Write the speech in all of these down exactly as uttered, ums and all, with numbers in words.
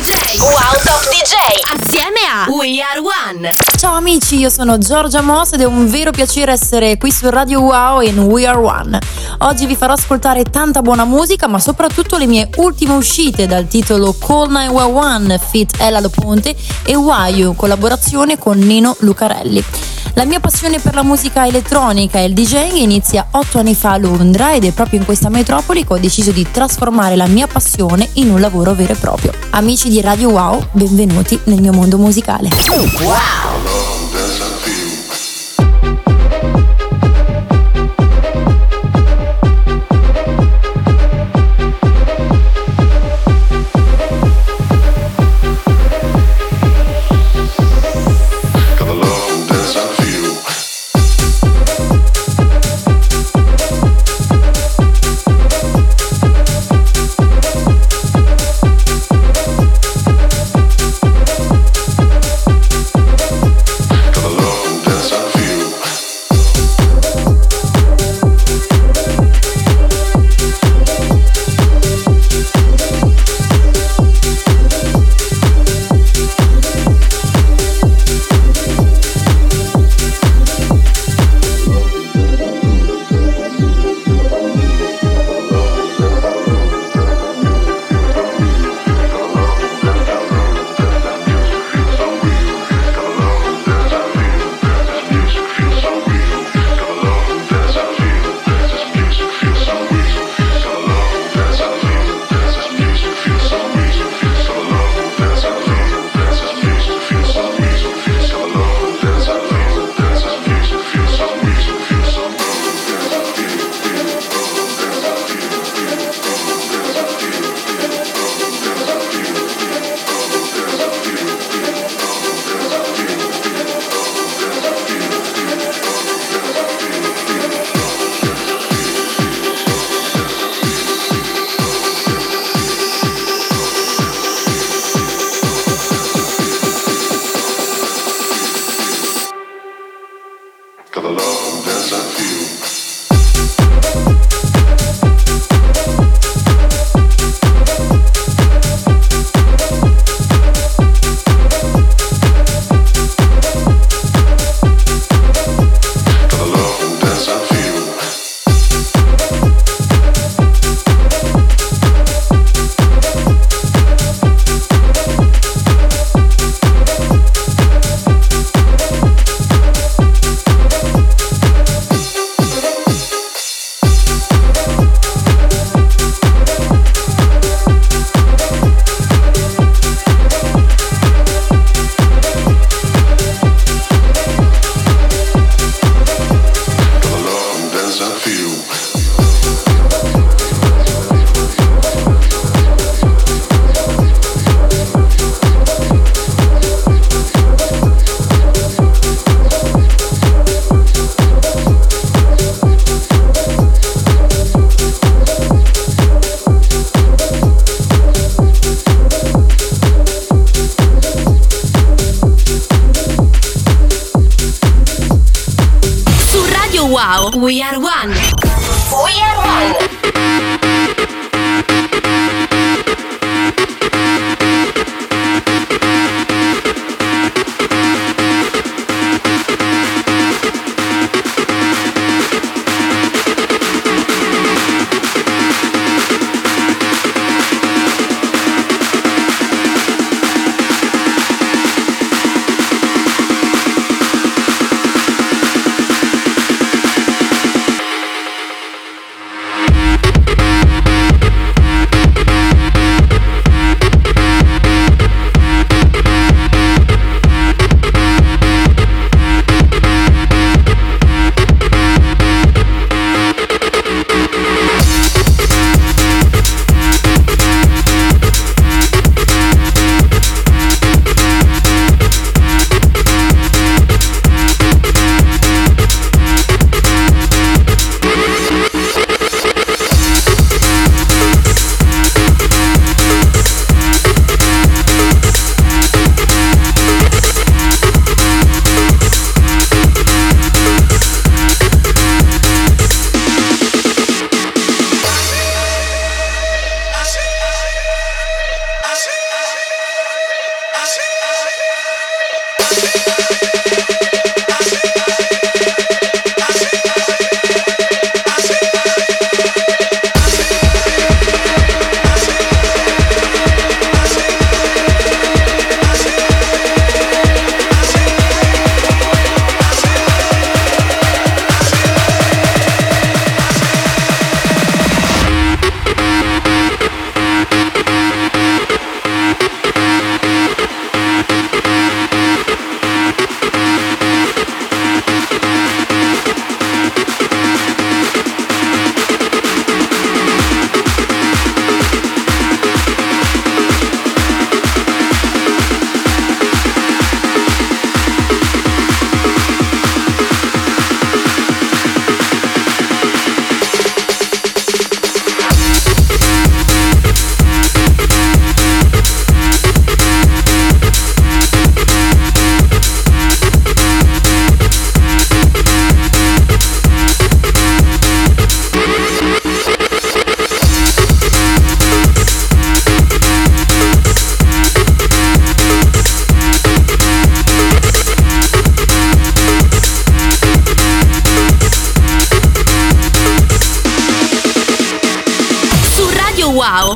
di jay. Wow Top di jay assieme a We Are One. Ciao amici, io sono Giorgia Moss ed è un vero piacere essere qui su Radio Wow in We Are One. Oggi vi farò ascoltare tanta buona musica, ma soprattutto le mie ultime uscite dal titolo Call nove uno uno feat Ella Loponte e Why You, collaborazione con Nino Lucarelli. La mia passione per la musica elettronica e il DJing inizia otto anni fa a Londra ed è proprio in questa metropoli che ho deciso di trasformare la mia passione in un lavoro vero e proprio. Amici di Radio Wow, benvenuti nel mio mondo musicale. Wow! Wow, we are one. We are one.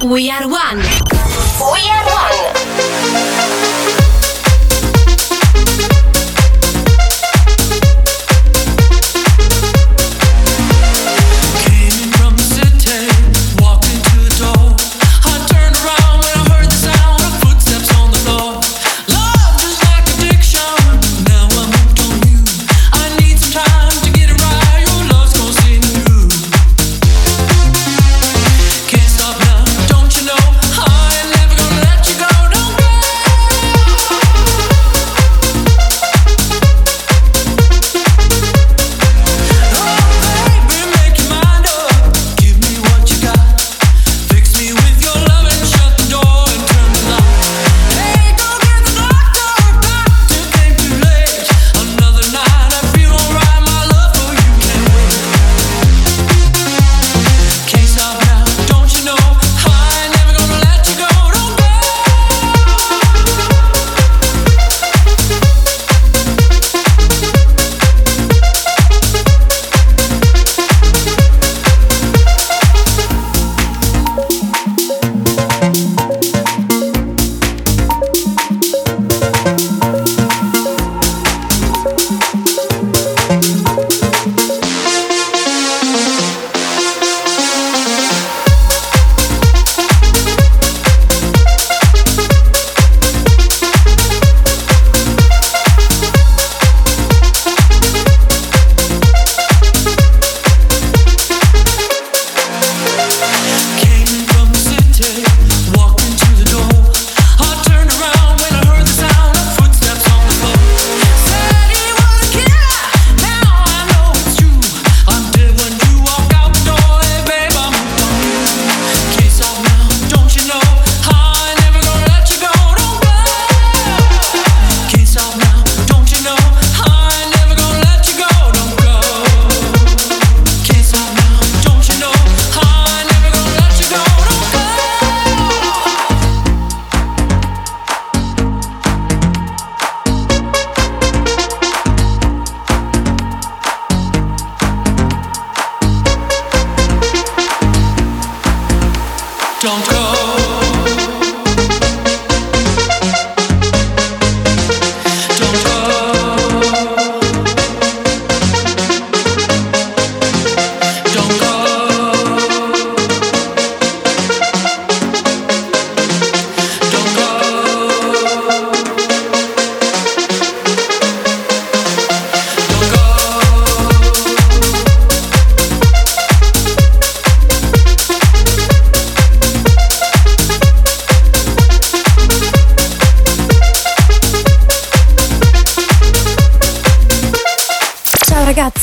We are one. We are one.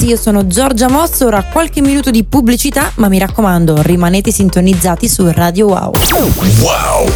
Io sono Giorgia Moss, ora qualche minuto di pubblicità, ma mi raccomando, rimanete sintonizzati su Radio Wow. Wow!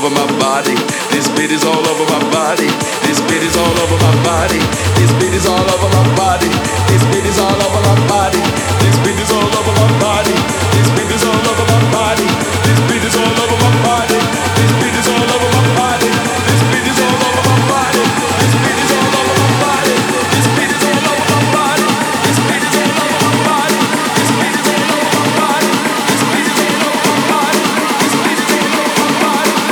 over my body. This beat is all over my body. This beat is all over my body. This beat is all over my body. This beat is all over my body. This beat is all over my body. This beat is all over my body. This beat is all over my body. This beat is all over my body. This beat is all over my body. This beat is all over my body. This beat is all over my body. This beat is all over my body. This beat is all over my body. This beat is all over my body. This beat is all over my body. This beat is all over my body. This beat is all over my body.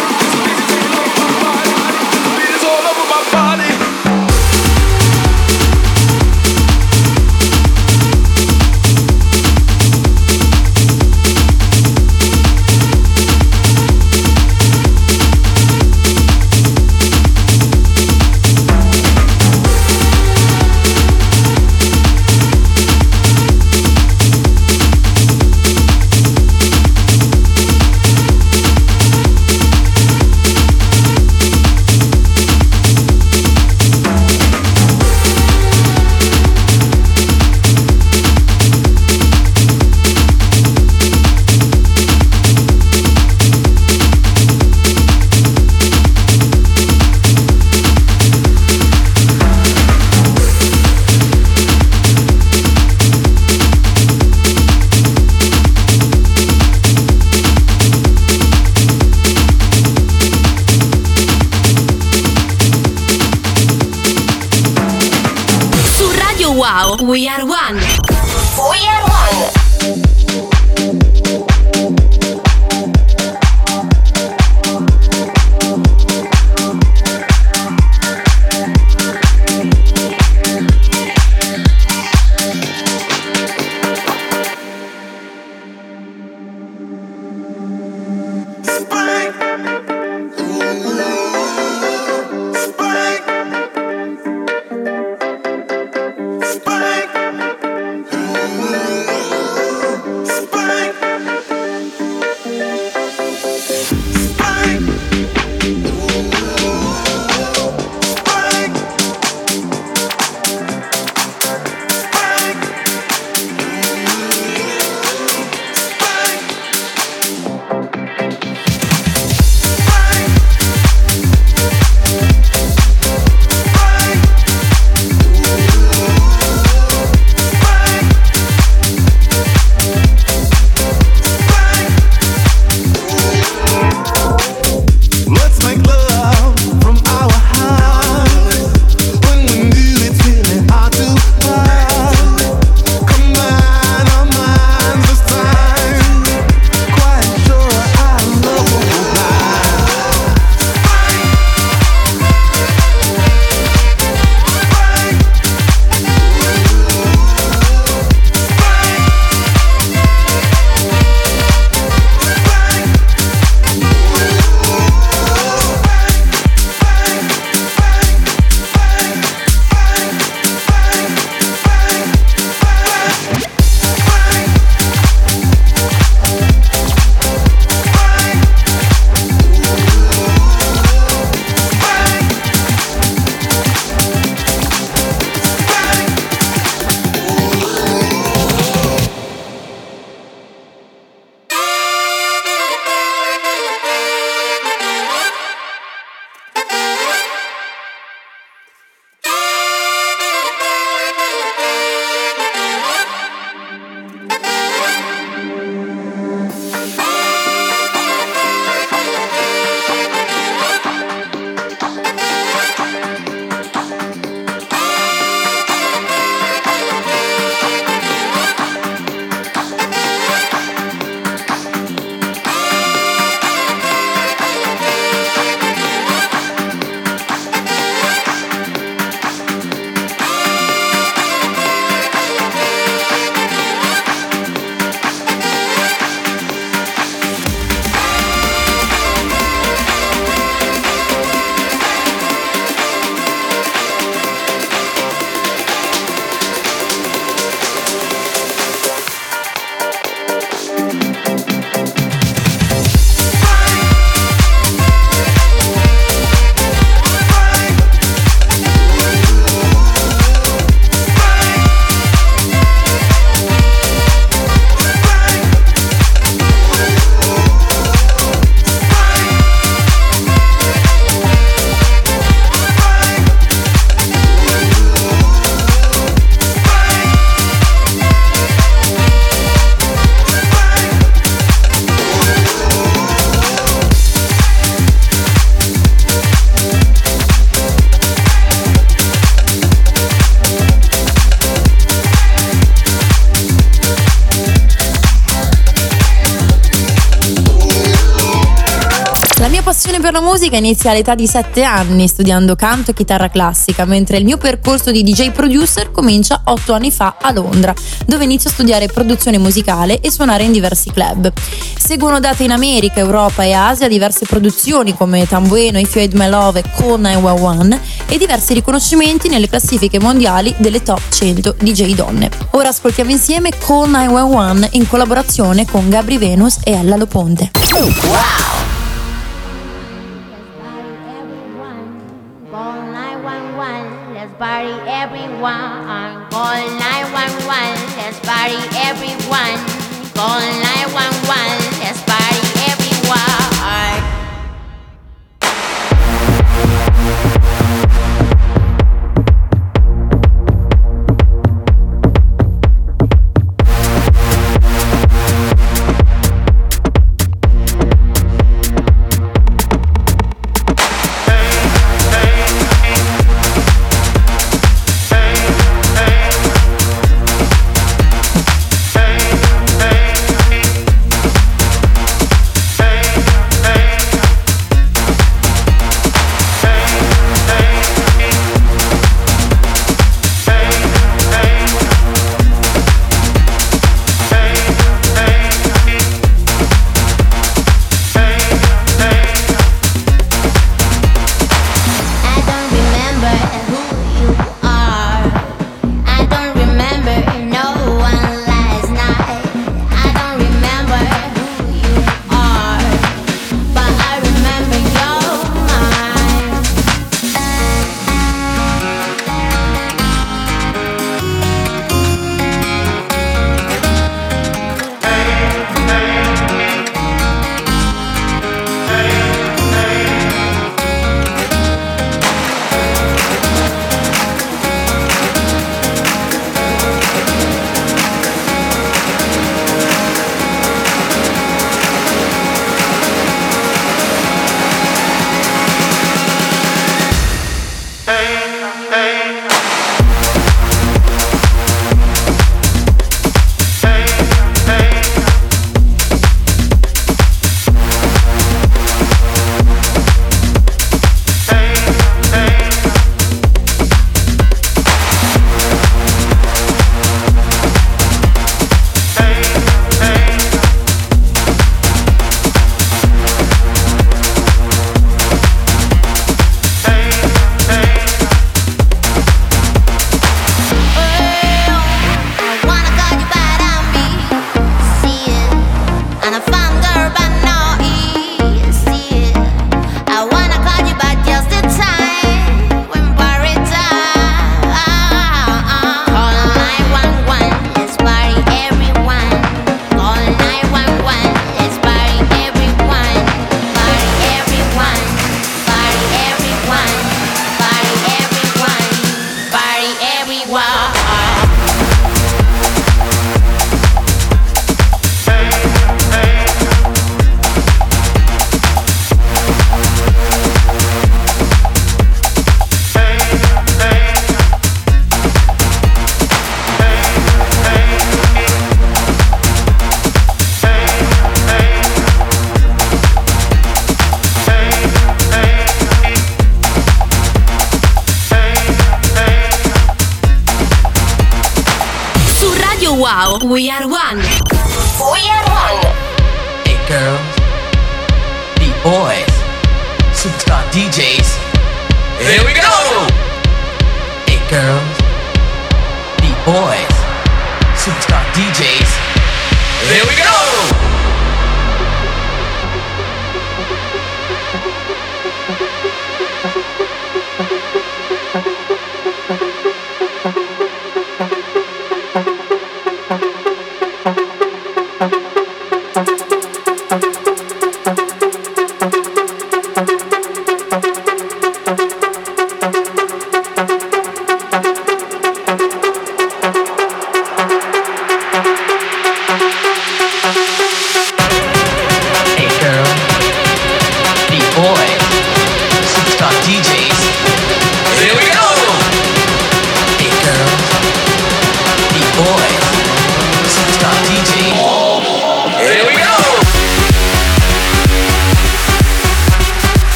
We are one. We are one. passione per la musica inizia all'età di sette anni, studiando canto e chitarra classica, mentre il mio percorso di D J producer comincia otto anni fa a Londra, dove inizio a studiare produzione musicale e suonare in diversi club. Seguono date in America, Europa e Asia diverse produzioni come Tan Bueno, If You Had My Love e Call nove uno uno e diversi riconoscimenti nelle classifiche mondiali delle top cento D J donne. Ora ascoltiamo insieme Call nove uno uno in collaborazione con Gabri Venus e Ella Loponte. Wow! Party everyone, call nine one one, let's party everyone, call nine one one, let's party everyone. Wow, we are one. We are one. Hey girls, the boys, superstar D Js. Here we go. Hey girls, the boys, superstar D Js. Here we go. Bye.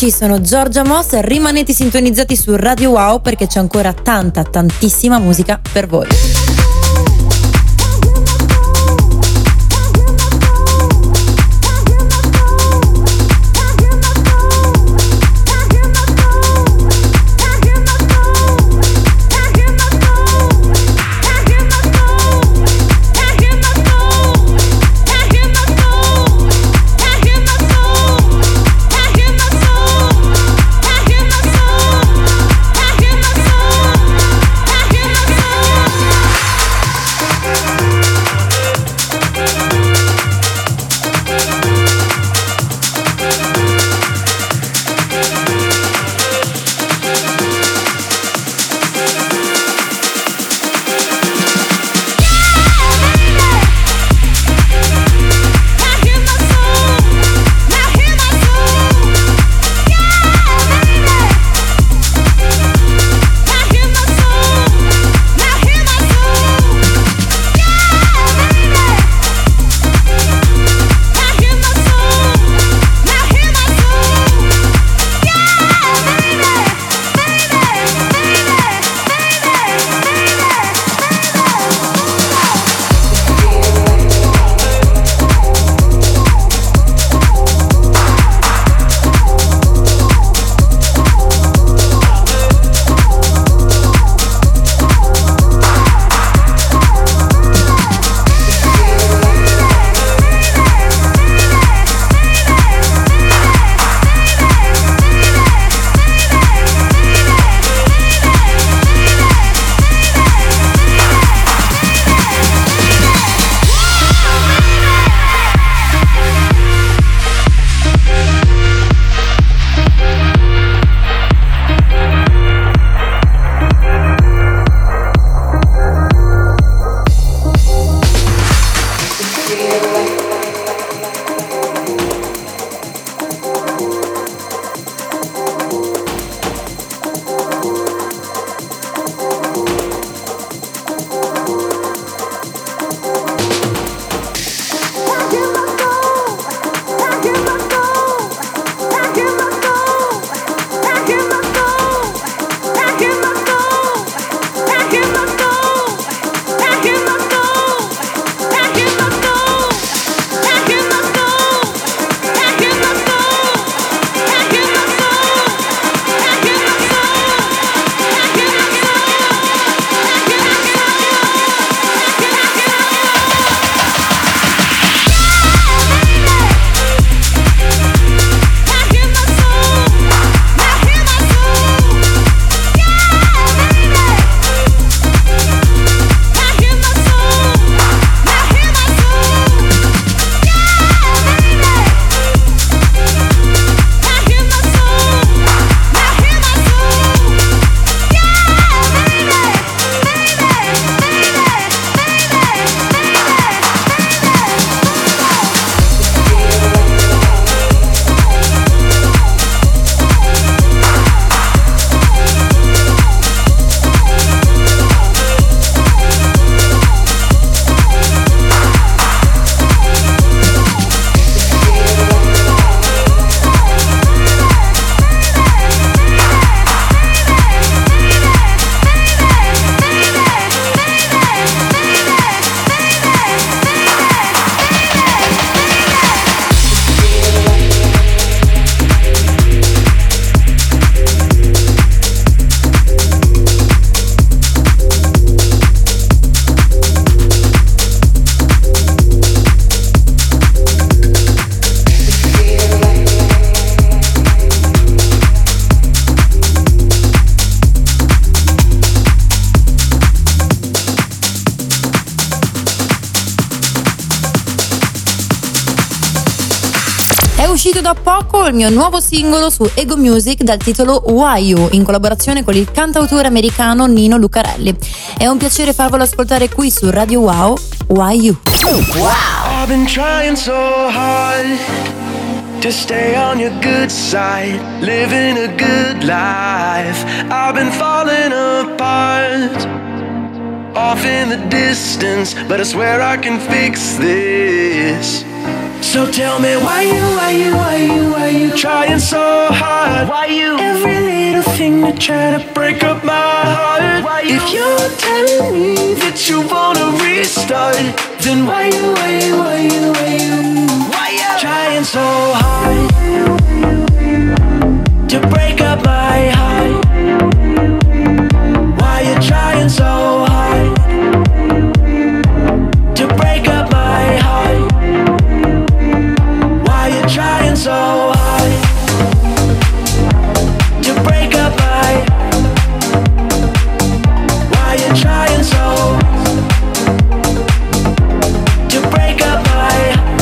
amici, sono Giorgia Moss, rimanete sintonizzati su Radio Wow perché c'è ancora tanta, tantissima musica per voi. Da poco il mio nuovo singolo su Ego Music dal titolo Why You in collaborazione con il cantautore americano Nino Lucarelli. È un piacere farvelo ascoltare qui su Radio Wow. Why You. Wow. I've been trying so hard to stay on your good side, living a good life. I've been falling apart, off in the distance, but I swear I can fix this. So tell me why you, why you, why you, why you trying so hard? Why you? Every little thing to try to break up my heart. Why you? If you're telling me that you wanna restart, then why you, why you, why you, why you, why you trying so hard to break up my heart? Why you trying so hard to break up my heart? Why you trying so hard to break up my heart? Why you trying so hard to break up my heart?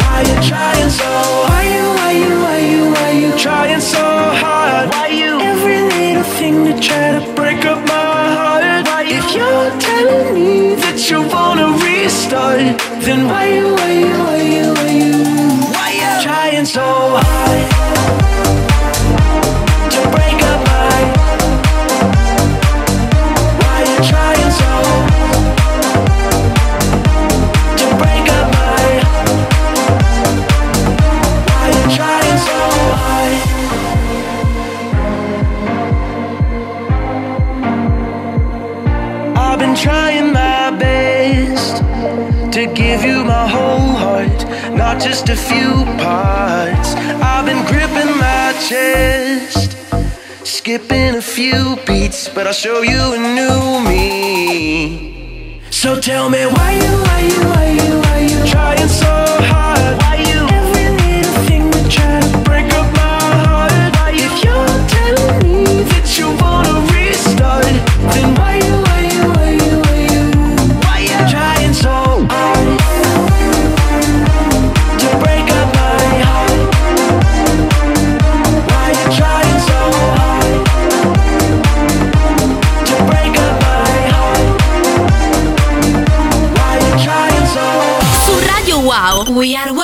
Why you trying so hard? Why you, why you, why you, why you trying so hard? Why you? Every little thing to try to break up my heart. Why you? If you're telling me that you wanna restart, then why you, why you, why you, why you, why you trying so hard to break up my heart? Why you trying so hard to break up my heart? Why you trying so hard? I've been trying my best to give you my whole heart, not just a few parts. I've been gripping my chest, skipping a few beats, but I'll show you a new me. So tell me why you, why you, why you, why you trying so hard? Why you? Every little thing to try to break up my heart. Why you? If you're telling me that you wanna restart, then why you, why you, why you, why you, why you trying so hard? Wow, we are one.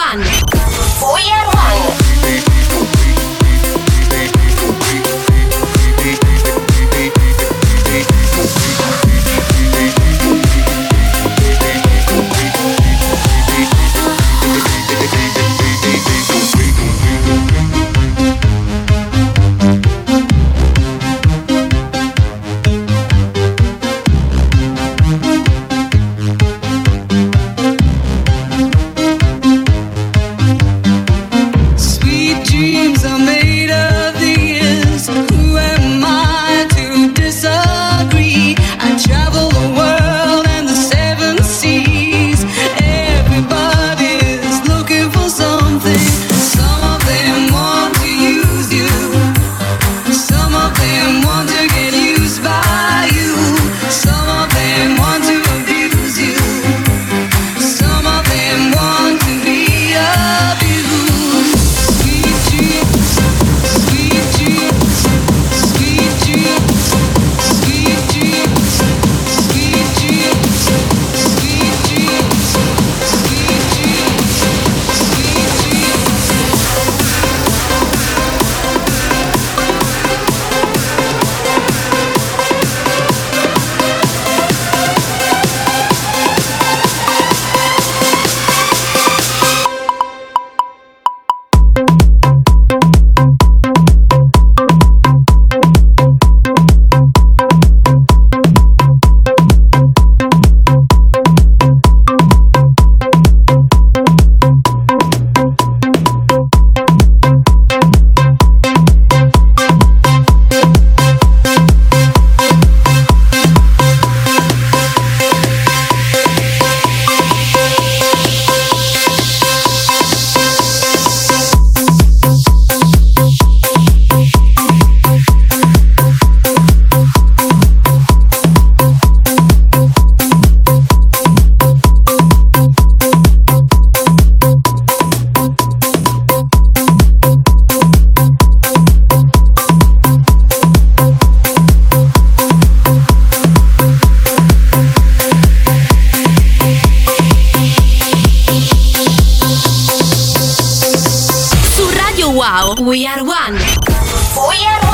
We are one. We are one.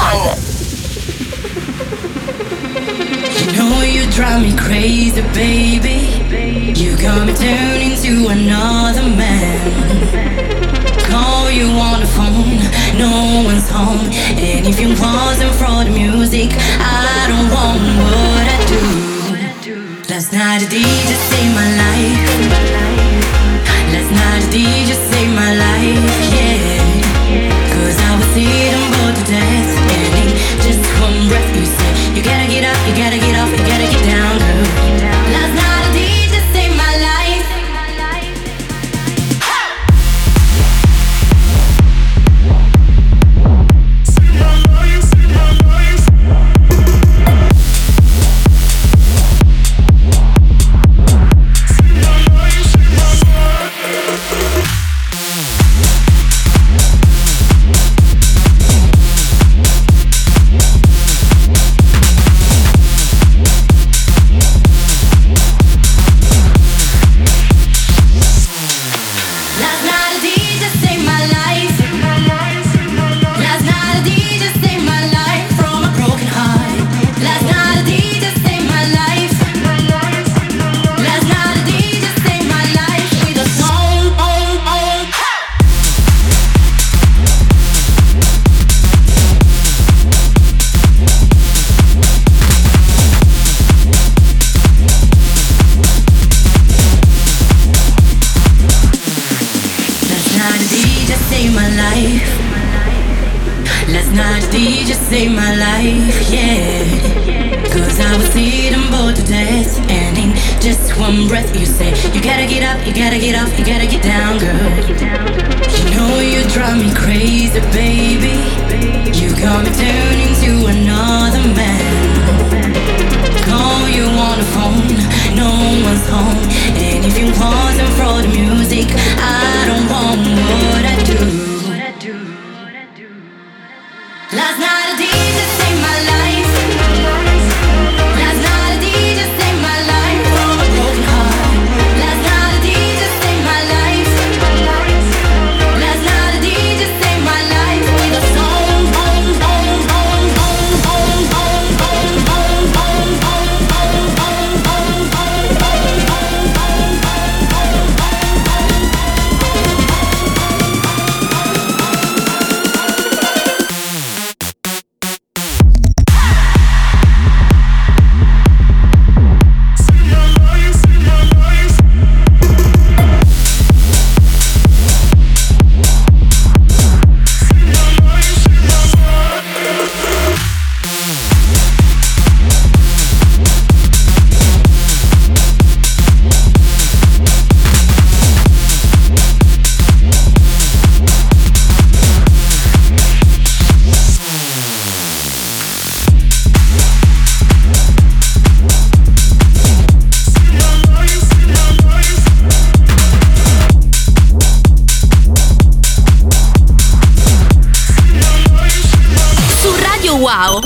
We are one. You know you drive me crazy, baby. You got me turning to another man. Call you on the phone, no one's home. And if you wasn't for the music, I don't want what I do. Last night the D J saved my life. Last night the D J saved my life, yeah. Cause I was eating bored to death. And in just one breath you said, you gotta get up, you gotta get off, you gotta get down, girl. Last night the D J saved my life.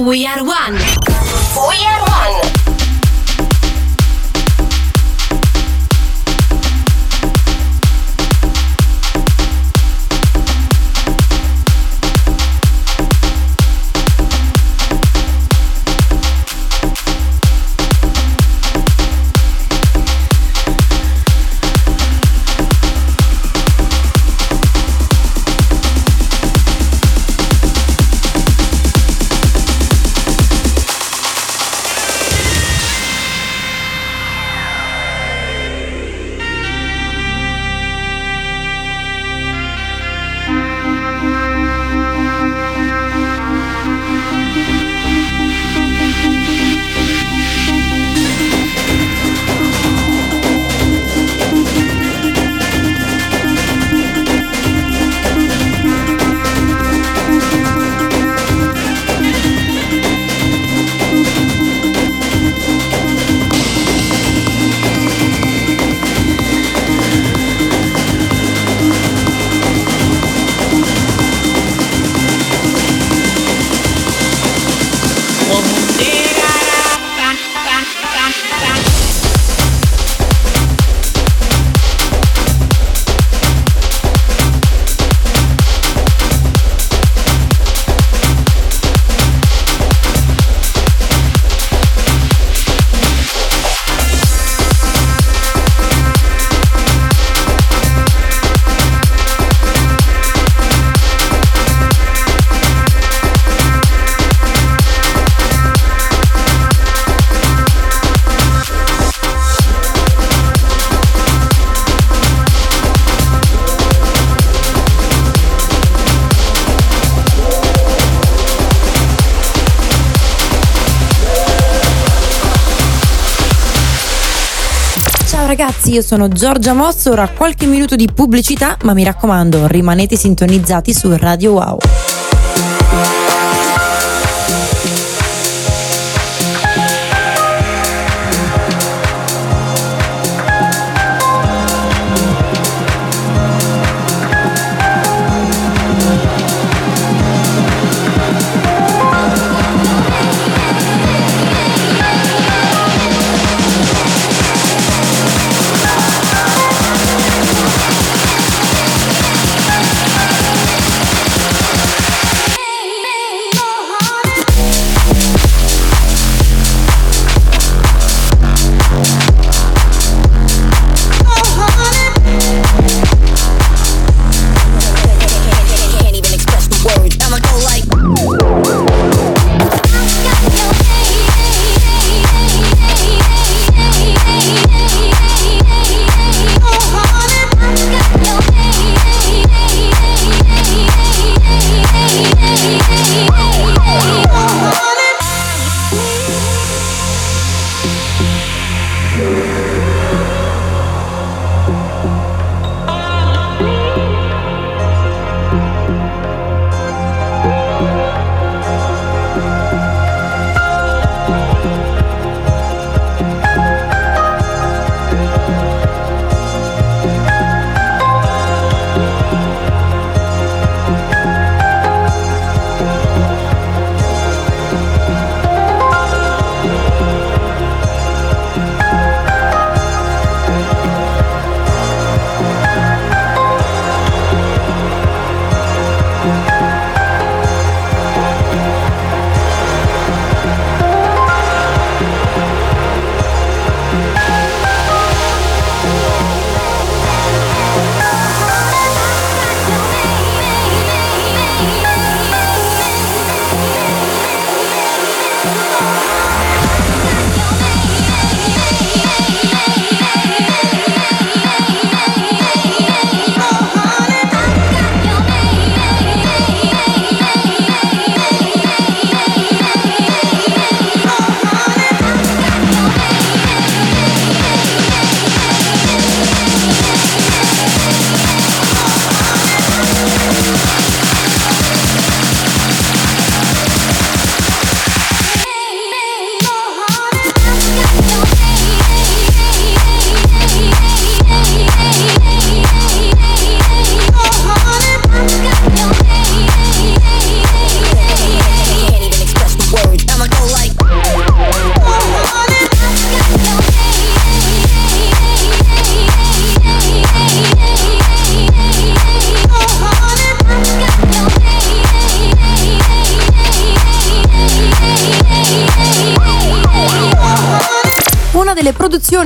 We are one. We are one. ragazzi, io sono Giorgia Moss, ora qualche minuto di pubblicità, ma mi raccomando, rimanete sintonizzati su Radio Wow.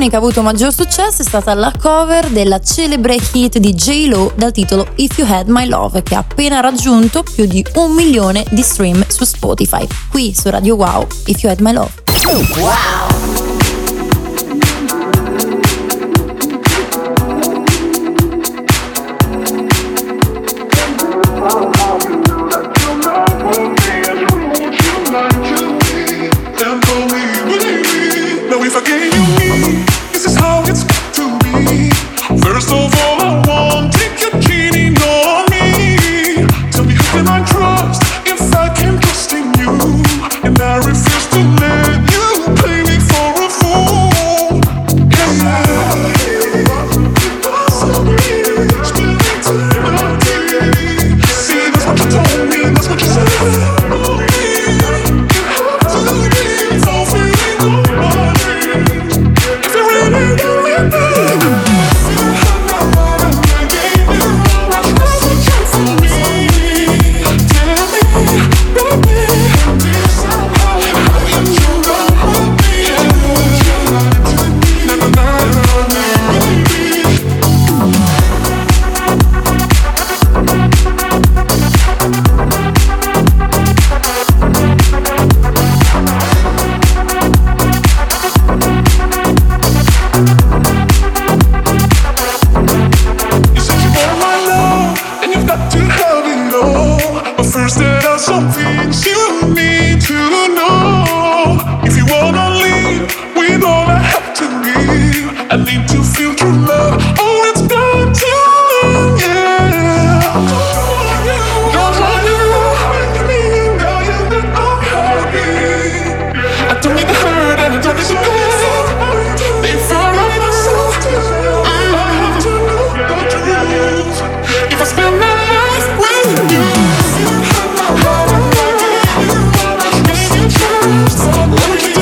Che ha avuto maggior successo è stata la cover della celebre hit di J.Lo dal titolo If You Had My Love, che ha appena raggiunto più di un milione di stream su Spotify. Qui su Radio Wow, If You Had My Love. Wow! If you wanna leave, we're gonna have to leave. I need to feel true love. Oh, it's gone too long, yeah. Don't want you, don't want you, now you got all of me. I don't need the hurt and I don't need the pain. They fall right myself. I love to know what you lose. If I spend my life with you, you have my heart, I love you. Making dreams, so lucky.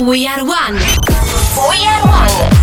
We are one. We are one.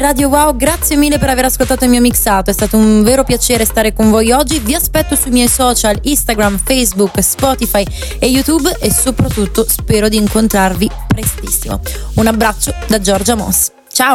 Radio Wow, grazie mille per aver ascoltato il mio mixato, è stato un vero piacere stare con voi oggi. Vi aspetto sui miei social Instagram, Facebook, Spotify e YouTube e soprattutto spero di incontrarvi prestissimo. Un abbraccio da Giorgia Moss, ciao!